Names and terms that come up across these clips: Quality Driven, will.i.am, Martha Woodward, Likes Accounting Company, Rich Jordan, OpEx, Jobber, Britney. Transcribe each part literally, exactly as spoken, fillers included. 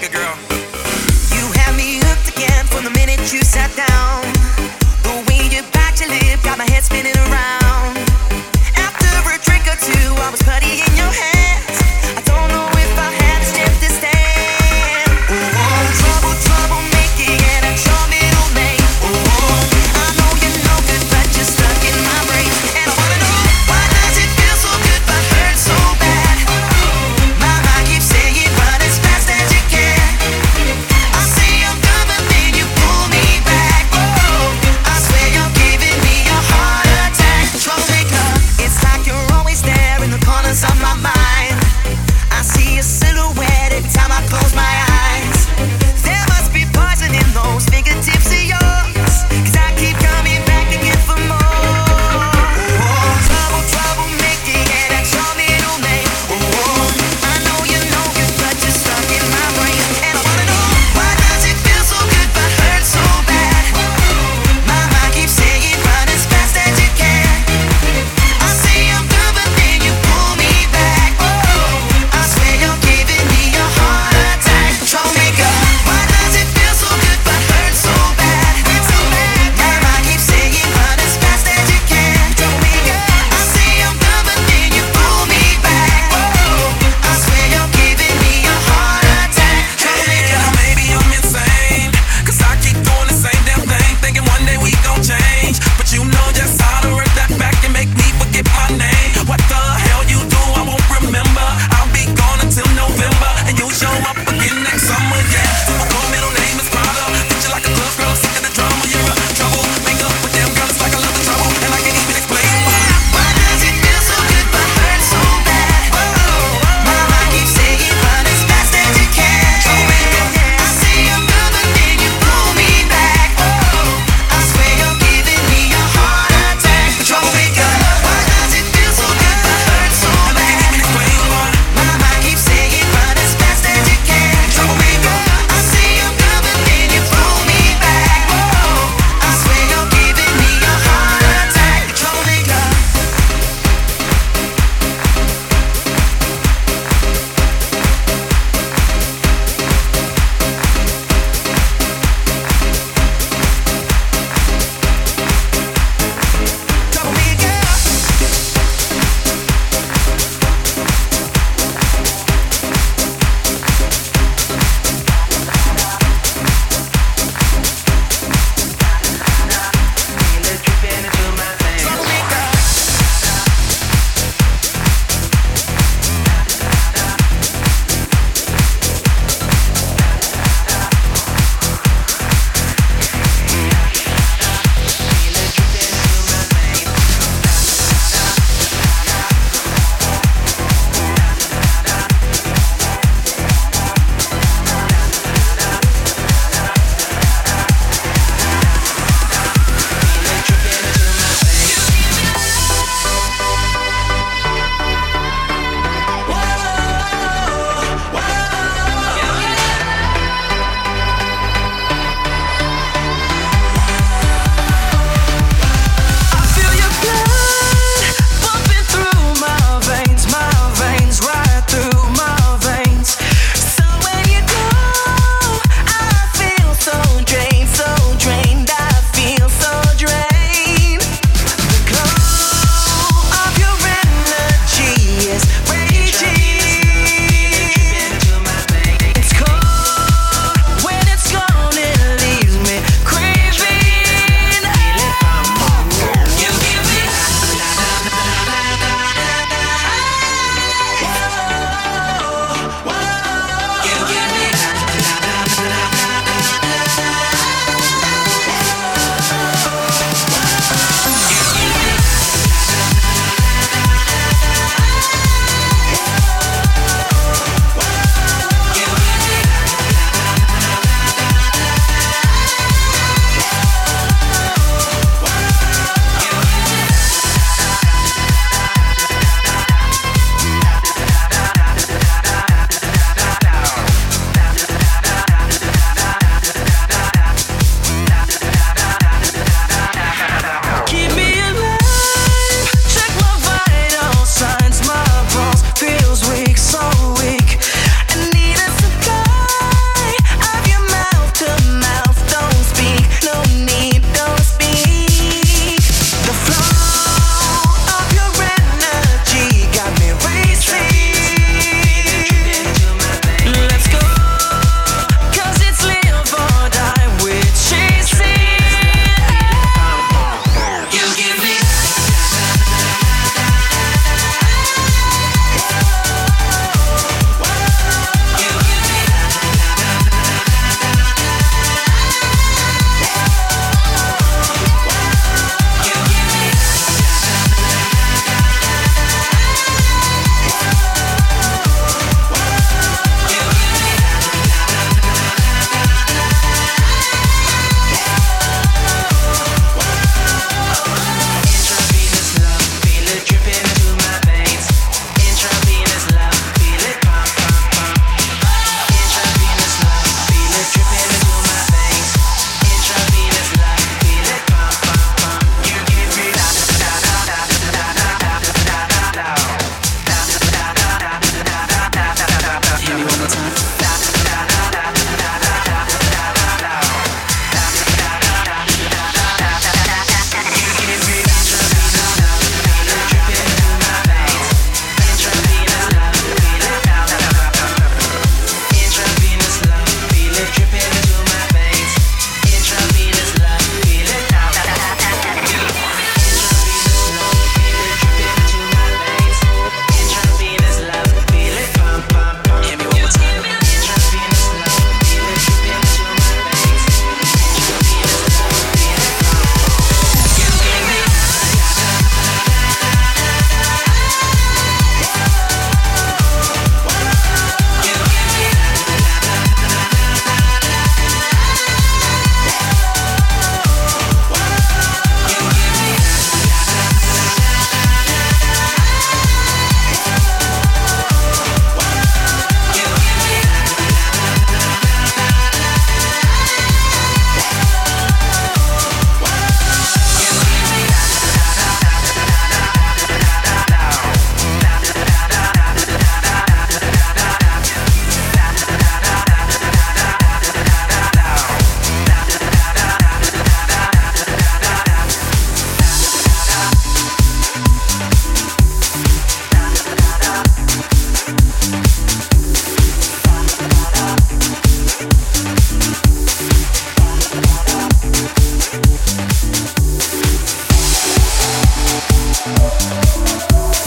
like a girl. You had me hooked again from the minute you sat down. The way you bite your lip got my head spinning around. After a drink or two, I was putty in your hands. I don't know if I had a step to stand. Oh, oh, trouble, troublemaker, yeah, that's your middle name. Oh, oh, I know you're no good, but you're stuck in my brain. And I wanna know, why does it feel so good but hurt so bad? My heart keeps saying, run as fast as you can.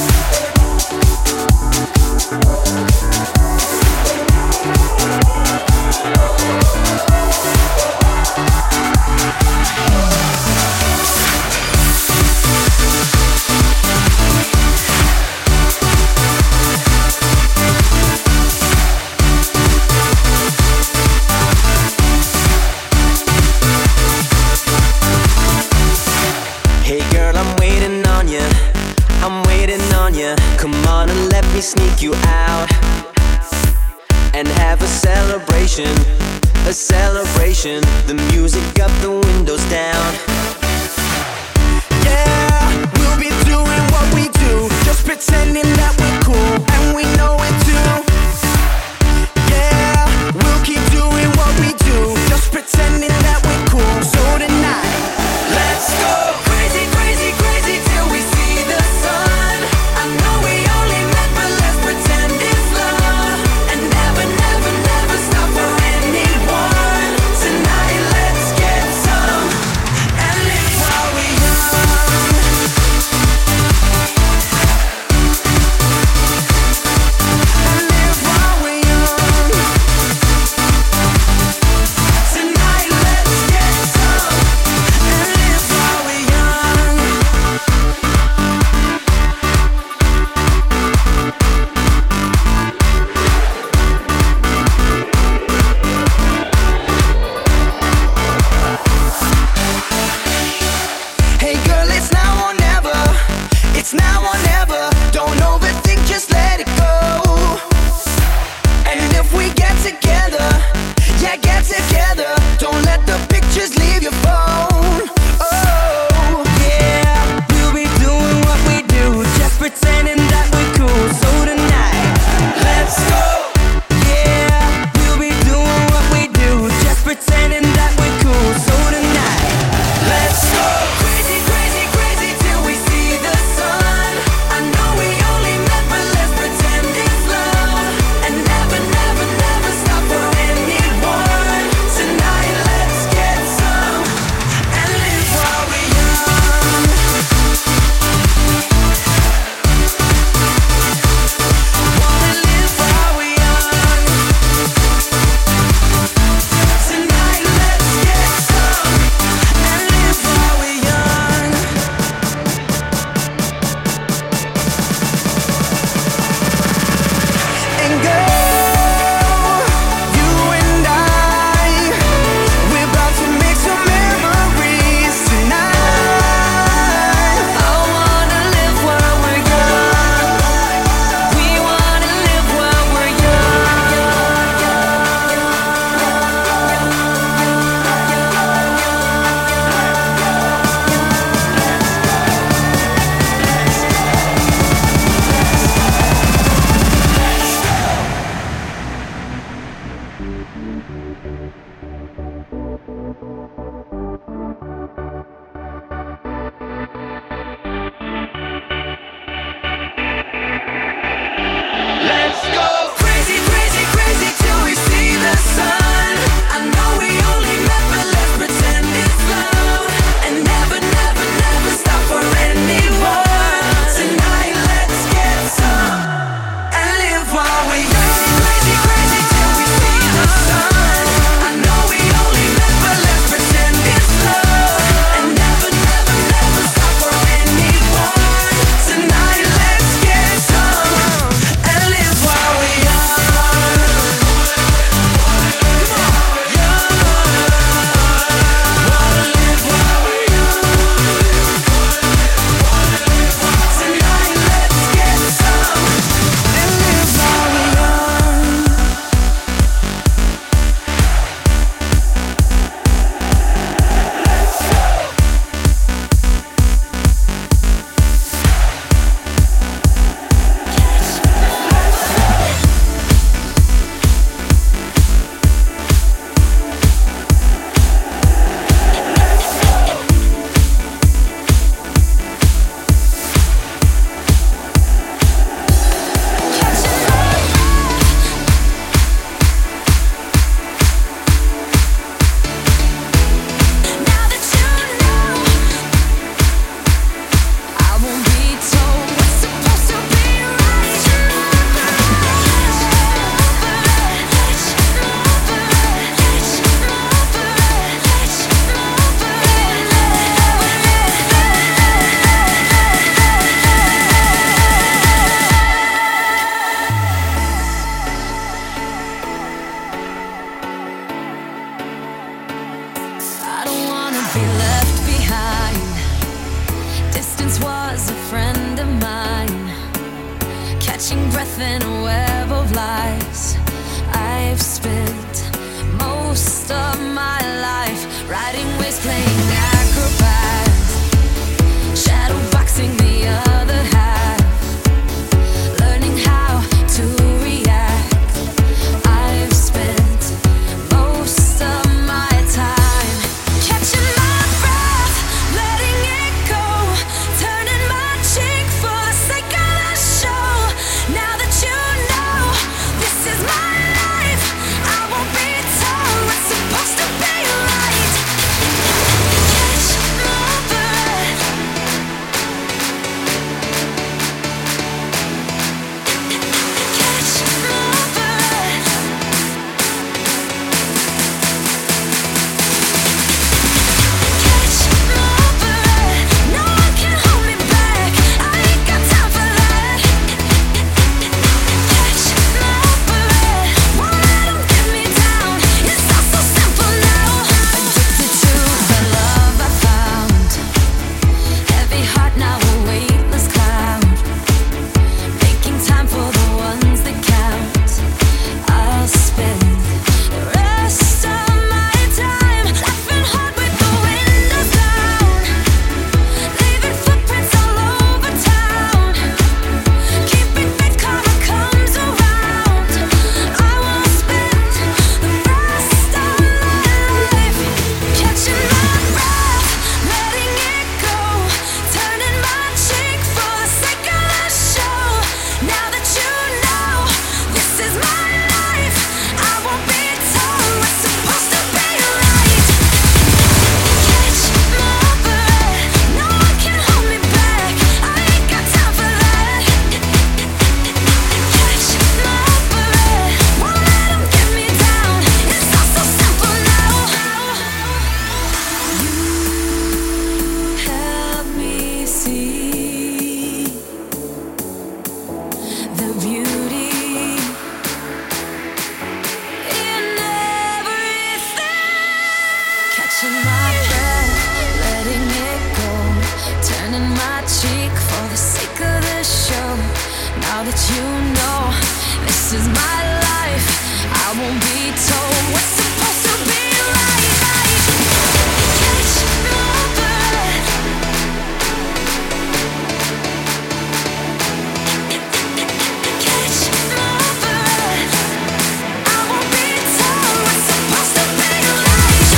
Tonight. catching breath in a web of lies. I've spent most of my life riding waves, playing acrobats, shadow boxing the other half, learning how to react. I've spent most of my time catching my breath, letting it go, turning my cheek for the sake of the show. Now that you know this is my life, I won't be told what's supposed to be right. Catch my breath, catch my breath. Catch my breath, no one can hold me back. I ain't got time for that. Catch my breath, won't let 'em get me down. It's all so simple now. Addicted to the love I found. Heavy heart, now a weightless cloud. Making time for the ones that count. I'll spend the rest of my time laughing hard with the windows down, leaving footprints all over town, keeping faith karma comes around. I will spend the rest of my life catching my breath, letting it go, turning my cheek for the sake of the show. Now that you know this is my life, I won't be told what's supposed to be right. Catch my breath, no one can hold me back. I ain't got time for that. Catch my breath, won't let 'em get me down. It's all so simple now. Help me see the beauty in everything. Catching my breath, letting it go, turning my cheek for the sake of the show. Now that you know this is my life, I won't be told what's supposed to be right. Catch my breath, catch my breath, I won't be told what's supposed to be right. Catch my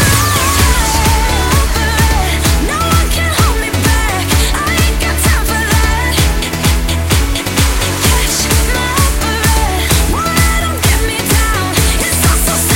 breath, no one can hold me back. I ain't got time for that. Catch my breath, won't let 'em get me down. It's all so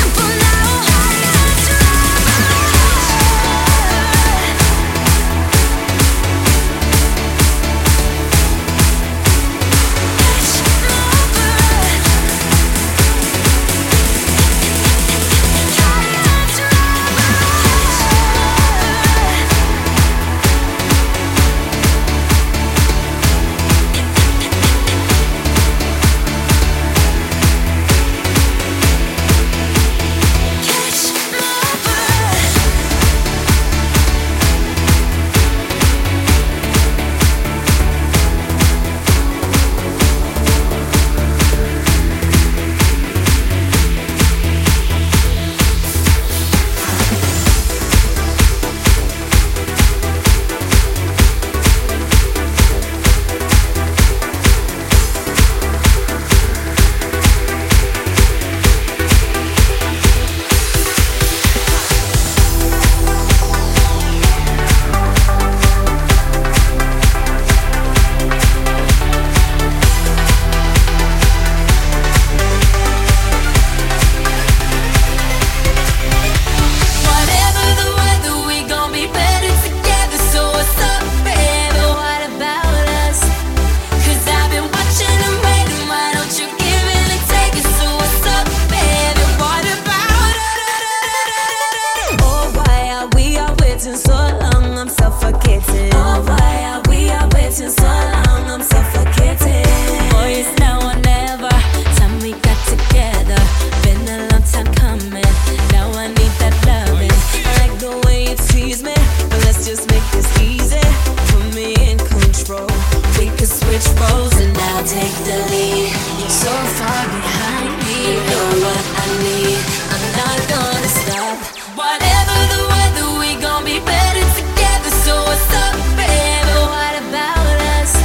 take the lead. So far behind me, you know what I need. I'm not gonna stop. Whatever the weather, we gon' be better together. So what's up, baby? What about us?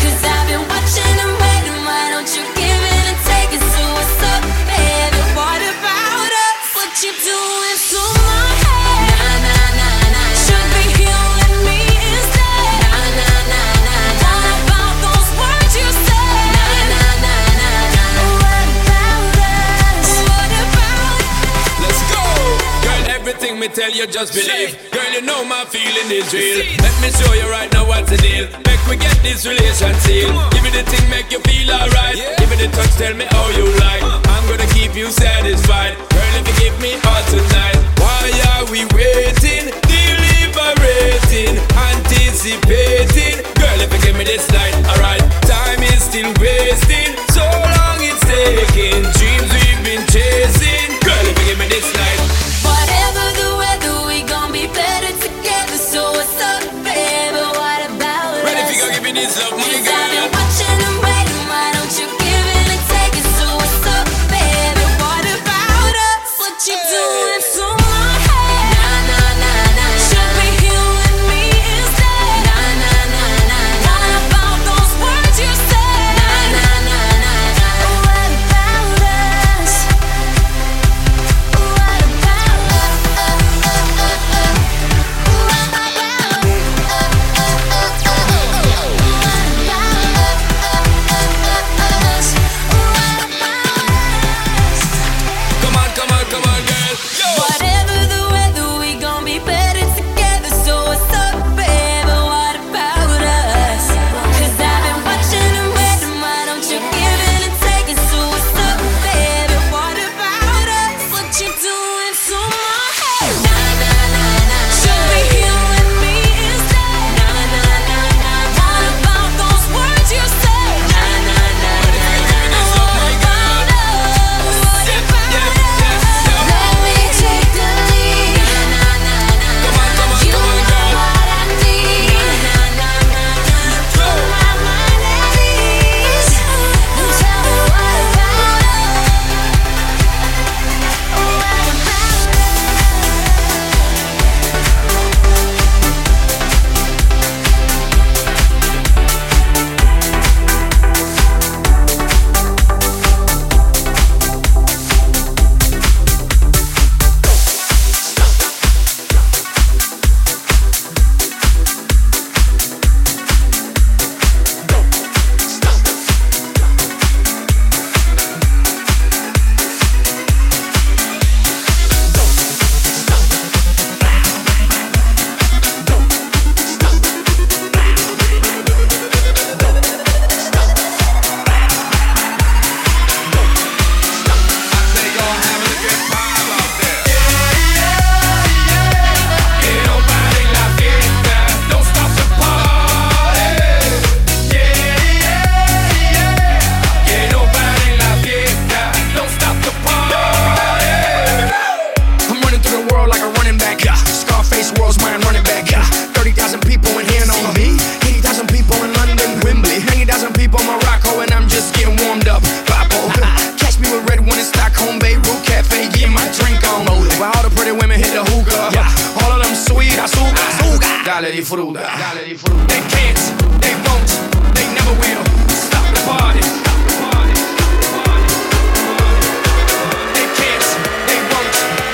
'Cause I've been watching and waiting. Why don't you give it and take it? So what's up, baby? What about us? What you doing to my head? Nah, nah, nah, nah. Should be healing me instead. Nah, nah, nah. Everything me tell you, just believe. Girl, you know my feeling is real. Let me show you right now what's the deal. Make we get this relation sealed. Give me the thing, make you feel alright. Give me the touch, tell me how you like. I'm gonna keep you satisfied. Girl, if you give me all tonight. Why are we waiting? Deliberating, anticipating. Girl, if you give me this night, alright. Time is still wasting. So long it's taking. Dreams we've been chasing. Girl, if you give me this night. Whatever the weather, we gon' be better together. So what's up, baby? What about us? Ready if you gon' give me this love, money, girl. 'Cause I've been watching and waiting. Why don't you give it and take it? So what's up, baby? What about us? What you doing to my head? Nah, nah, nah, nah. Should be healing me instead. Nah, nah, nah, nah. What about those words you said? Nah, nah, nah, nah, nah. What about us? Come on, come on, come on, girl. Yo. Whatever the weather, we gon' be better together. So what's up, baby? What about us? 'Cause I've been watching and waiting. Why don't you give it and take it? So what's up, baby? What about us? What you doing to my head? Nah, nah, nah, nah. Should be healing me instead. Nah, nah, nah, nah. What about those words you said? Nah, nah, nah, nah, nah. What about us? What about us? Let me take the lead. Nah, nah, nah, nah. Come on, come on, You come on, know girl. what I need. Nah, nah, nah, nah. You put my mind at ease. You tell me what about us? What about us? I'm running through the world like a running back. Scarface, world's my running back. thirty thousand people in here and all me. eighty thousand people in London, Wembley. ninety thousand people in Morocco, and I'm just getting warmed up. Papo. Catch me with red one in Stockholm, Beirut Cafe, getting my drink on. While all the pretty women hit the hookah. All of them sweet, I suga. Dale di fruta. They can't, they won't, they never will. Stop the party. Stop the party. They can't, they won't,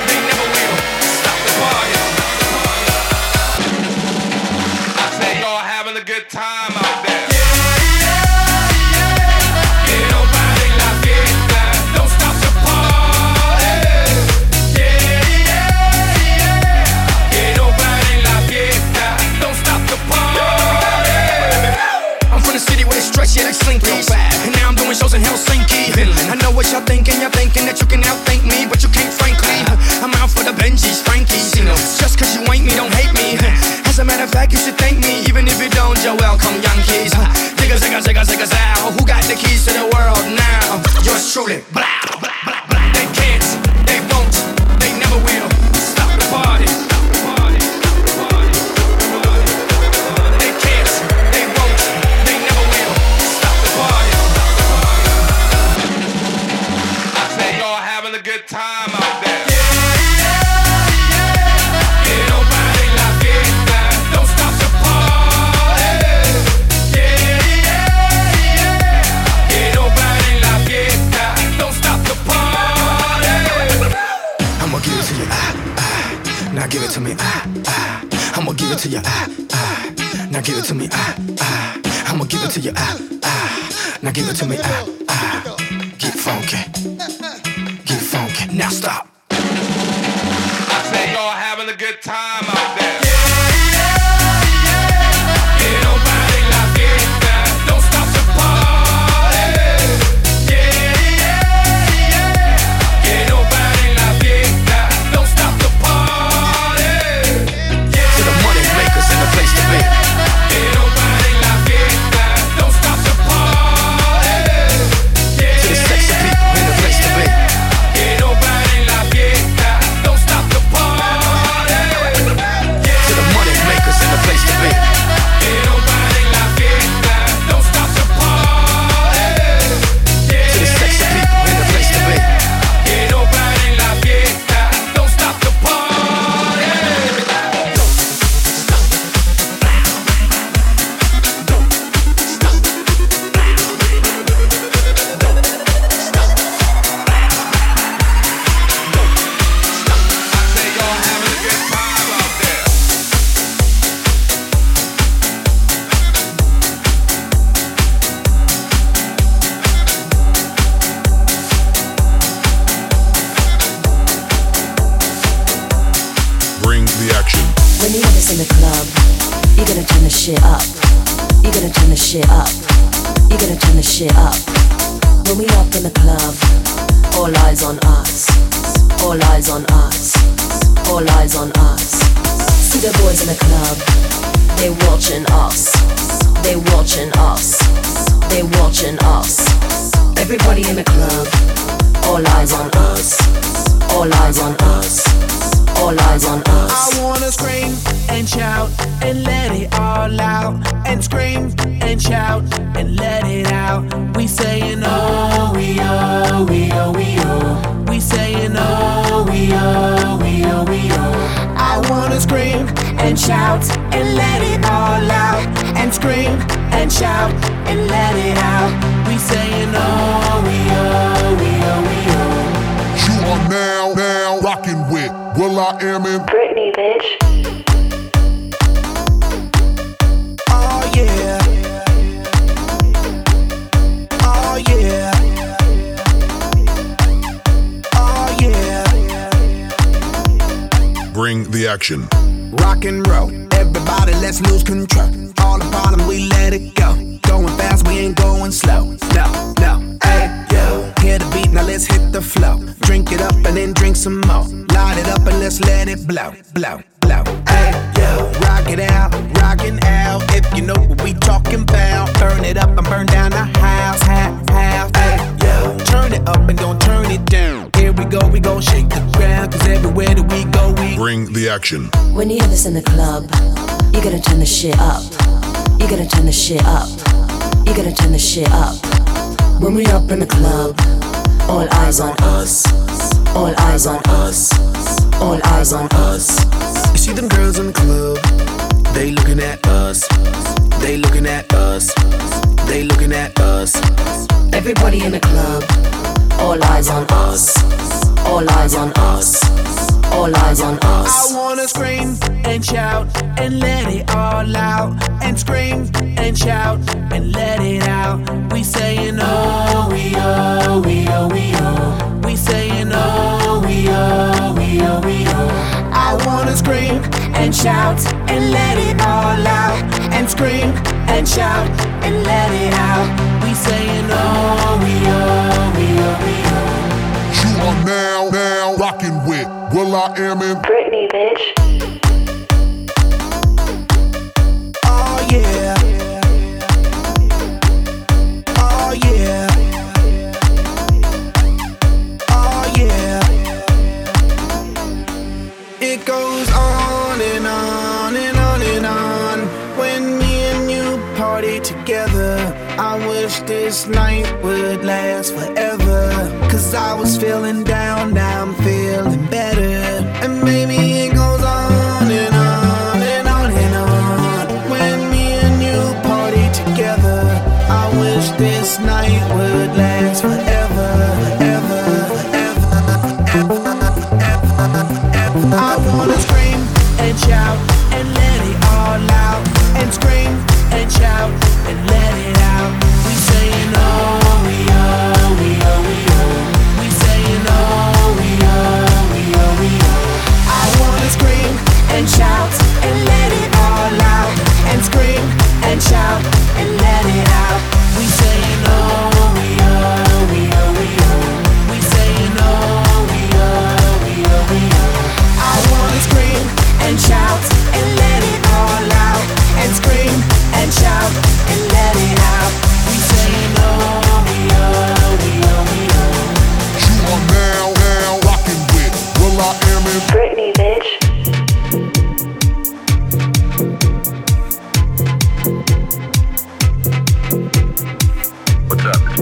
they never will. Stop the party. I say y'all having a good time out there. Que nobody la fiesta. Don't stop the party. Yeah, yeah, yeah. Que nobody la fiesta. Don't stop the party. I'm from the city where they stretch, yeah, they slink real bad. And now I'm doing shows in Helsinki, Finland. I know what y'all thinking, y'all thinking that you can outthink me, but you can't, frankly. I'm out for the Benjis, Frankies, you know. Just 'cause you ain't me, don't hate me. As a matter of fact, you should thank me, even if you don't. You're welcome, Yankees. Digga, digga, digga, digga, out. Who got the keys to the world now? Yours truly. Blah, blah, blah, blah. They can't, they won't, they never will. Stop the party. Stop the party. Stop the party. Stop the party. They can't, they won't, they never will. Stop the party. to you. Ah, ah. Now give it to me. Ah, ah. I'ma give it to you. Ah, ah. Now give it to me. Ah, ah. Get funky. Get funky. Now stop. I say y'all having a good time out there. When you have this in the club, you're gonna turn the shit up. You're gonna turn the shit up. You're gonna turn the shit up. When we up in the club, all eyes on us. All eyes on us. All eyes on us. You see them girls in the club, they looking at us. They looking at us. They looking at us. Everybody in the club, all eyes on us. All eyes on us. All eyes on us. I wanna scream and shout and let it all out. And scream and shout and let it out. We saying oh, we oh, we oh, we oh. We saying oh, we oh, we oh, we oh. I wanna scream and shout and let it all out. And scream and shout and let it out. We saying oh, we oh, we oh, we oh. You are now, now rocking with will.i.am and Britney, bitch. Oh yeah. Oh yeah. Oh yeah. It goes on and on and on and on. When me and you party together, I wish this night would last forever. Cause I was feeling down, now I'm feeling better. And maybe it goes on and on and on and on. When me and you party together, I wish this night would last forever, forever, forever, forever, forever. I wanna scream and shout and let it all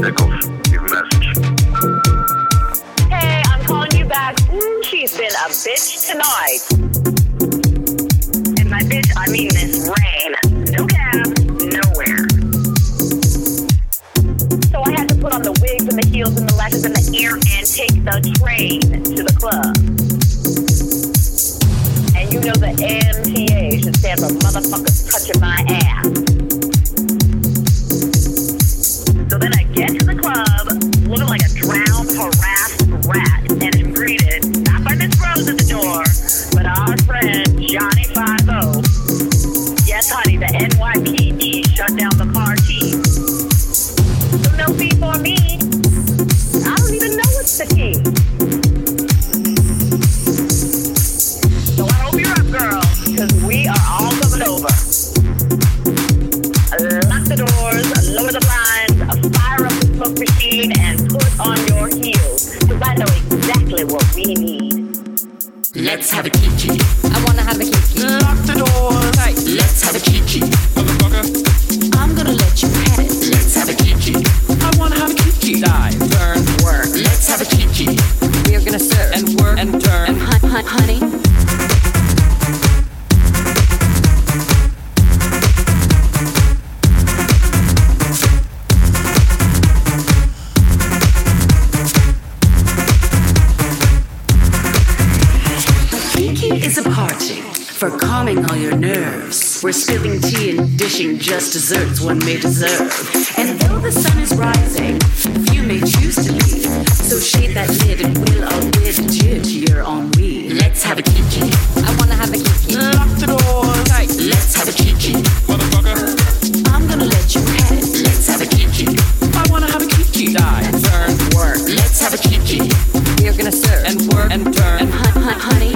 Nichols, leave a message. Hey, I'm calling you back. Ooh, she's been a bitch tonight. And by bitch, I mean this rain. No cab, nowhere. So I had to put on the wigs and the heels and the lashes and the ear and take the train to the club. And you know the M T A should stand for motherfuckers touching my ass. Just desserts one may deserve. And though the sun is rising, few may choose to leave. So shade that lid and will or with due to your ennui. Let's have a kiki. I wanna have a kiki. Lock the door tight. Let's have a kiki, motherfucker. I'm gonna let you have it. Let's have a kiki. I wanna have a kiki. Dive, turn, work. Let's have a kiki. We're gonna serve and work and turn and hunt, hunt, honey.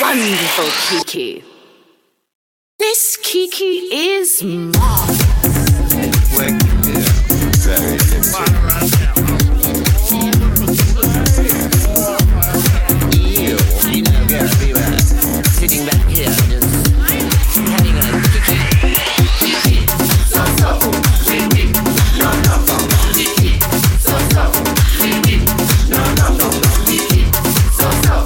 Wonderful Kiki. This Kiki is marvelous. You, you know, girl, we were sitting back here just having a Kiki. Kiki, so so, Kiki, no no no, Kiki, so so, Kiki, no no no, Kiki, so so.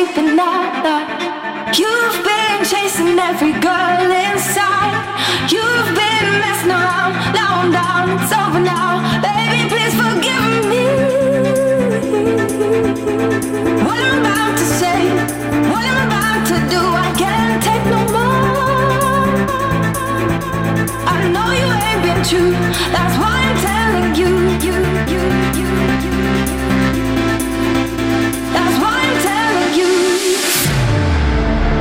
sleeping at night. You've been chasing every girl inside. You've been messing around, down, down, it's over now. Baby, please forgive me. What I'm about to say, what I'm about to do, I can't take no more. I know you ain't been true, that's why I'm telling you, you, you, you, you. That's why I'm telling you.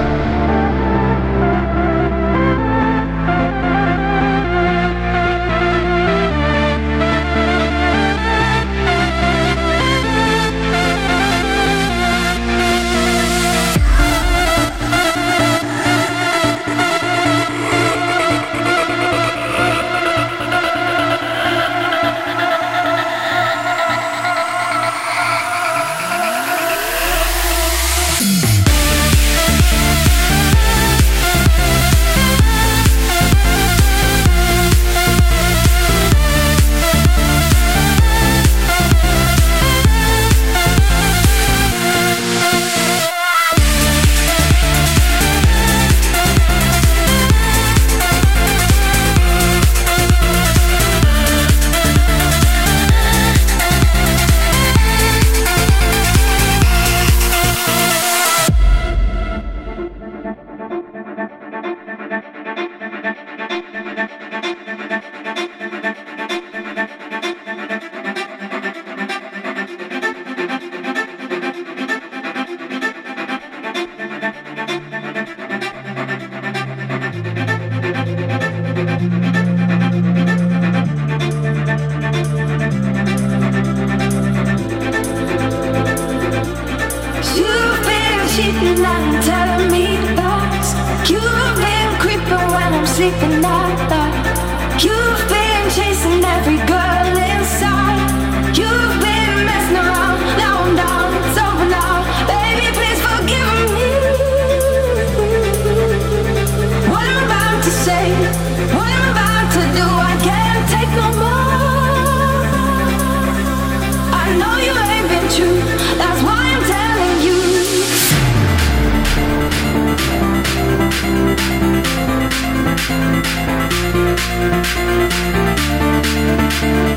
We'll be right back.